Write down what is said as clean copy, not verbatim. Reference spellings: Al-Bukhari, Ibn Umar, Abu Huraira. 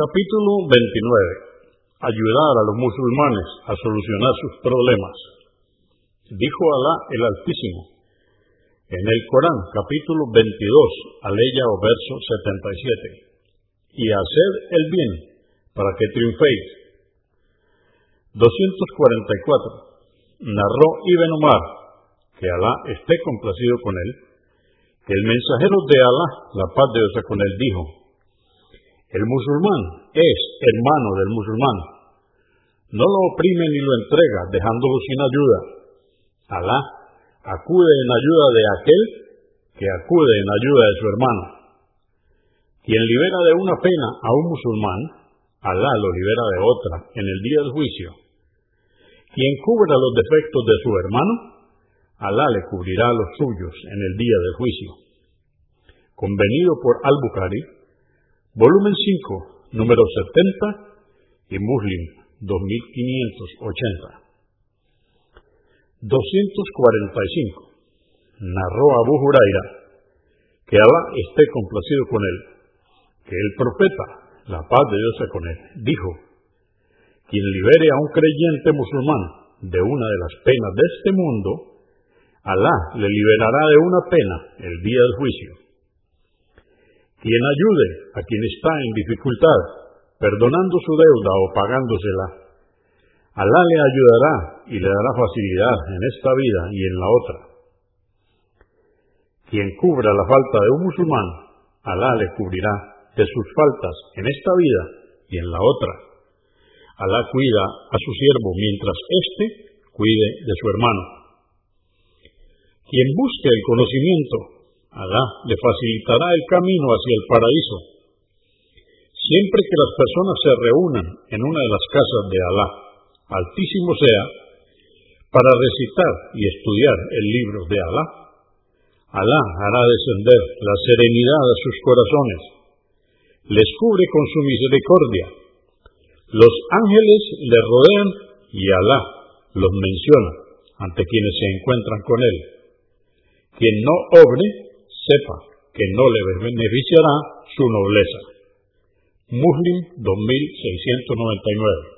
Capítulo 29. Ayudar a los musulmanes a solucionar sus problemas. Dijo Alá el Altísimo en el Corán, capítulo 22, aleya o verso 77. Y hacer el bien para que triunféis. 244. Narró Ibn Umar, que Alá esté complacido con él, que el mensajero de Alá, la paz de Dios con él, dijo: el musulmán es hermano del musulmán. No lo oprime ni lo entrega, dejándolo sin ayuda. Alá acude en ayuda de aquel que acude en ayuda de su hermano. Quien libera de una pena a un musulmán, Alá lo libera de otra en el día del juicio. Quien cubra los defectos de su hermano, Alá le cubrirá los suyos en el día del juicio. Convenido por Al-Bukhari, volumen 5, número 70, y Muslim, 2580. 245. Narró Abu Huraira, que Alá esté complacido con él, que el profeta, la paz de Dios sea con él, dijo: quien libere a un creyente musulmán de una de las penas de este mundo, Alá le liberará de una pena el día del juicio. Quien ayude a quien está en dificultad, perdonando su deuda o pagándosela, Alá le ayudará y le dará facilidad en esta vida y en la otra. Quien cubra la falta de un musulmán, Alá le cubrirá de sus faltas en esta vida y en la otra. Alá cuida a su siervo mientras éste cuide de su hermano. Quien busque el conocimiento, Alá le facilitará el camino hacia el paraíso. Siempre que las personas se reúnan en una de las casas de Alá, Altísimo sea, para recitar y estudiar el libro de Alá, Alá hará descender la serenidad a sus corazones, les cubre con su misericordia. Los ángeles les rodean y Alá los menciona ante quienes se encuentran con él. Quien no obre, sepa que no le beneficiará su nobleza. Muslim 2699.